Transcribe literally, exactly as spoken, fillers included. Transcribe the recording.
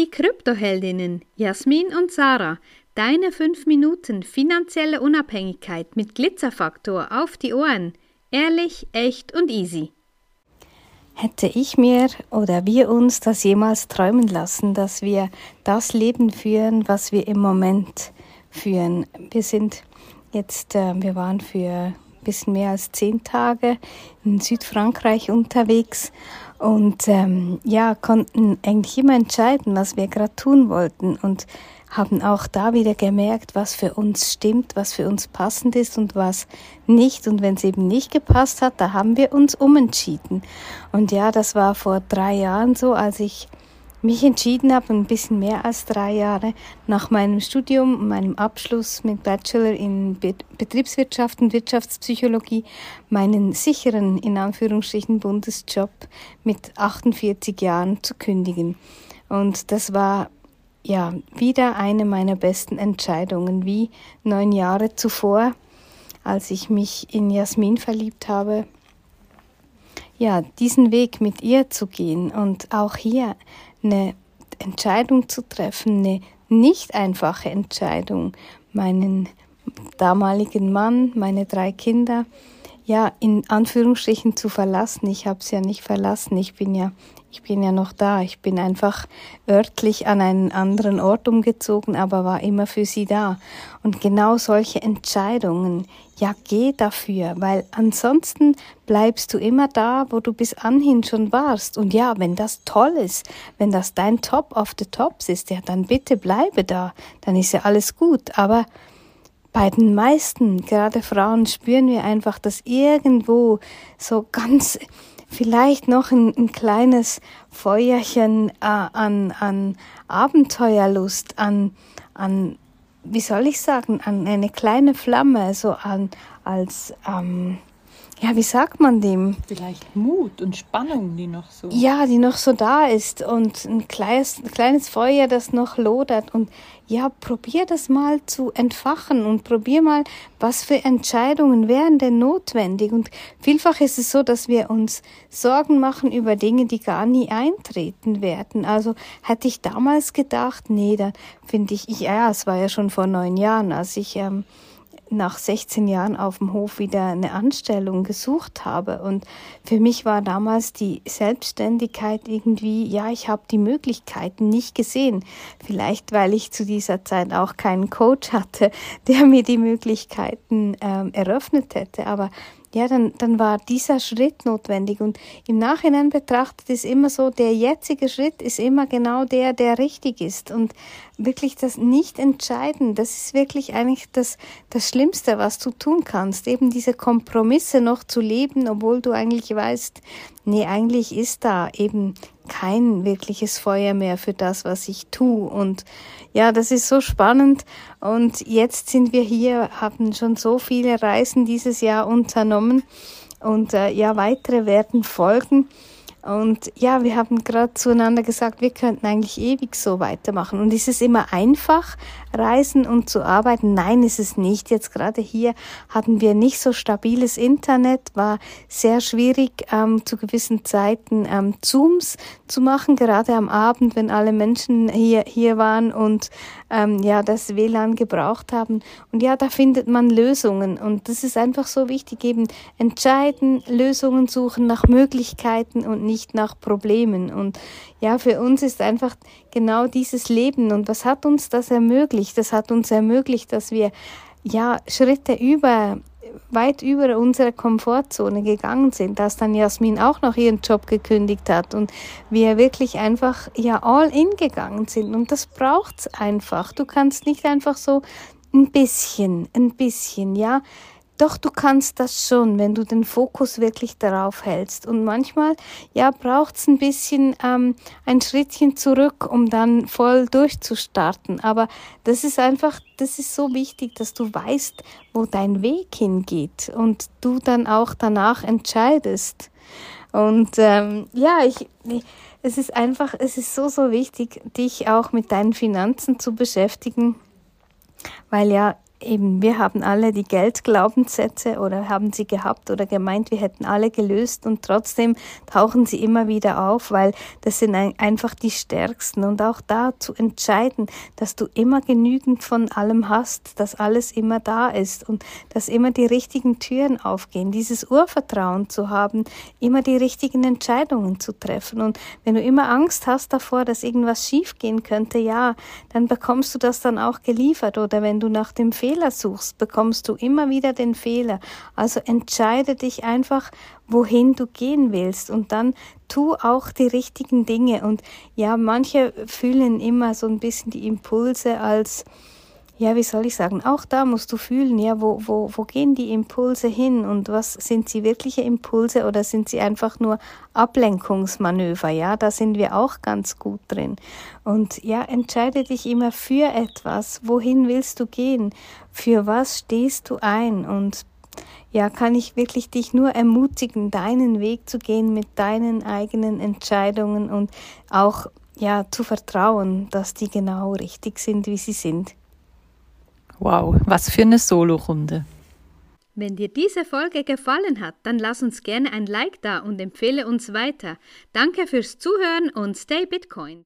die Kryptoheldinnen Jasmin und Sarah, deine fünf Minuten finanzielle Unabhängigkeit mit Glitzerfaktor auf die Ohren. Ehrlich, echt und easy. Hätte ich mir oder wir uns das jemals träumen lassen, dass wir das Leben führen, was wir im Moment führen. Wir sind jetzt, wir waren für ein bisschen mehr als zehn Tage in Südfrankreich unterwegs und ähm, ja, konnten eigentlich immer entscheiden, was wir gerade tun wollten und haben auch da wieder gemerkt, was für uns stimmt, was für uns passend ist und was nicht. Und wenn es eben nicht gepasst hat, da haben wir uns umentschieden. Und ja, das war vor drei Jahren so, als ich mich entschieden habe, ein bisschen mehr als drei Jahre nach meinem Studium, meinem Abschluss mit Bachelor in Betriebswirtschaft und Wirtschaftspsychologie, meinen sicheren, in Anführungsstrichen, Bundesjob mit achtundvierzig Jahren zu kündigen. Und das war ja, wieder eine meiner besten Entscheidungen, wie neun Jahre zuvor, als ich mich in Jasmin verliebt habe. Ja, diesen Weg mit ihr zu gehen und auch hier eine Entscheidung zu treffen, eine nicht einfache Entscheidung, meinen damaligen Mann, meine drei Kinder, ja, in Anführungsstrichen zu verlassen. Ich habe es ja nicht verlassen, ich bin ja Ich bin ja noch da, ich bin einfach örtlich an einen anderen Ort umgezogen, aber war immer für sie da. Und genau solche Entscheidungen, ja, geh dafür, weil ansonsten bleibst du immer da, wo du bis anhin schon warst. Und ja, wenn das toll ist, wenn das dein Top of the Tops ist, ja, dann bitte bleibe da, dann ist ja alles gut. Aber bei den meisten, gerade Frauen, spüren wir einfach, dass irgendwo so ganz vielleicht noch ein, ein kleines Feuerchen äh, an, an Abenteuerlust, an, an, wie soll ich sagen, an eine kleine Flamme, so an, als, ähm, ja, wie sagt man dem? Vielleicht Mut und Spannung, die noch so. Ja, die noch so da ist und ein kleines, ein kleines Feuer, das noch lodert. Und ja, probier das mal zu entfachen und probier mal, was für Entscheidungen wären denn notwendig. Und vielfach ist es so, dass wir uns Sorgen machen über Dinge, die gar nie eintreten werden. Also hätte ich damals gedacht, nee, dann finde ich, ich, ja, es war ja schon vor neun Jahren, als ich ähm, nach sechzehn Jahren auf dem Hof wieder eine Anstellung gesucht habe. Und für mich war damals die Selbstständigkeit irgendwie, ja, ich habe die Möglichkeiten nicht gesehen. Vielleicht, weil ich zu dieser Zeit auch keinen Coach hatte, der mir die Möglichkeiten ähm, eröffnet hätte. Aber ja, dann, dann war dieser Schritt notwendig. Und im Nachhinein betrachtet ist immer so, der jetzige Schritt ist immer genau der, der richtig ist. Und wirklich das Nicht-Entscheiden, das ist wirklich eigentlich das, das Schlimmste, was du tun kannst. Eben diese Kompromisse noch zu leben, obwohl du eigentlich weißt, nee, eigentlich ist da eben kein wirkliches Feuer mehr für das, was ich tue. Und ja, das ist so spannend. Und jetzt sind wir hier, haben schon so viele Reisen dieses Jahr unternommen und äh, ja, weitere werden folgen. Und ja, wir haben gerade zueinander gesagt, wir könnten eigentlich ewig so weitermachen. Und ist es immer einfach, reisen und zu arbeiten? Nein, ist es nicht. Jetzt gerade hier hatten wir nicht so stabiles Internet, war sehr schwierig, ähm, zu gewissen Zeiten ähm, Zooms zu machen, gerade am Abend, wenn alle Menschen hier, hier waren und ähm, ja, das W L A N gebraucht haben. Und ja, da findet man Lösungen. Und das ist einfach so wichtig, eben entscheiden, Lösungen suchen, nach Möglichkeiten und nicht nach Problemen. Und ja, für uns ist einfach genau dieses Leben. Und was hat uns das ermöglicht? Das hat uns ermöglicht, dass wir ja Schritte über, weit über unsere Komfortzone gegangen sind, dass dann Jasmin auch noch ihren Job gekündigt hat und wir wirklich einfach ja all in gegangen sind. Und das braucht's einfach. Du kannst nicht einfach so ein bisschen, ein bisschen, ja, doch, du kannst das schon, wenn du den Fokus wirklich darauf hältst. Und manchmal, ja, braucht's ein bisschen ähm, ein Schrittchen zurück, um dann voll durchzustarten. Aber das ist einfach, das ist so wichtig, dass du weißt, wo dein Weg hingeht und du dann auch danach entscheidest. Und ähm, ja, ich, ich es ist einfach, es ist so, so wichtig, dich auch mit deinen Finanzen zu beschäftigen, weil ja, Eben, wir haben alle die Geldglaubenssätze oder haben sie gehabt oder gemeint, wir hätten alle gelöst, und trotzdem tauchen sie immer wieder auf, weil das sind ein, einfach die Stärksten. Und auch da zu entscheiden, dass du immer genügend von allem hast, dass alles immer da ist und dass immer die richtigen Türen aufgehen, dieses Urvertrauen zu haben, immer die richtigen Entscheidungen zu treffen. Und wenn du immer Angst hast davor, dass irgendwas schiefgehen könnte, ja, dann bekommst du das dann auch geliefert. Oder wenn du nach dem Fehler Fehler suchst, bekommst du immer wieder den Fehler. Also entscheide dich einfach, wohin du gehen willst, und dann tu auch die richtigen Dinge. Und ja, manche fühlen immer so ein bisschen die Impulse als, ja, wie soll ich sagen, auch da musst du fühlen, ja, wo, wo, wo gehen die Impulse hin und was sind sie, wirkliche Impulse, oder sind sie einfach nur Ablenkungsmanöver, ja, da sind wir auch ganz gut drin. Und ja, entscheide dich immer für etwas, wohin willst du gehen, für was stehst du ein, und ja, kann ich wirklich dich nur ermutigen, deinen Weg zu gehen mit deinen eigenen Entscheidungen und auch, ja, zu vertrauen, dass die genau richtig sind, wie sie sind. Wow, was für eine Solo-Runde. Wenn dir diese Folge gefallen hat, dann lass uns gerne ein Like da und empfehle uns weiter. Danke fürs Zuhören und Stay Bitcoin.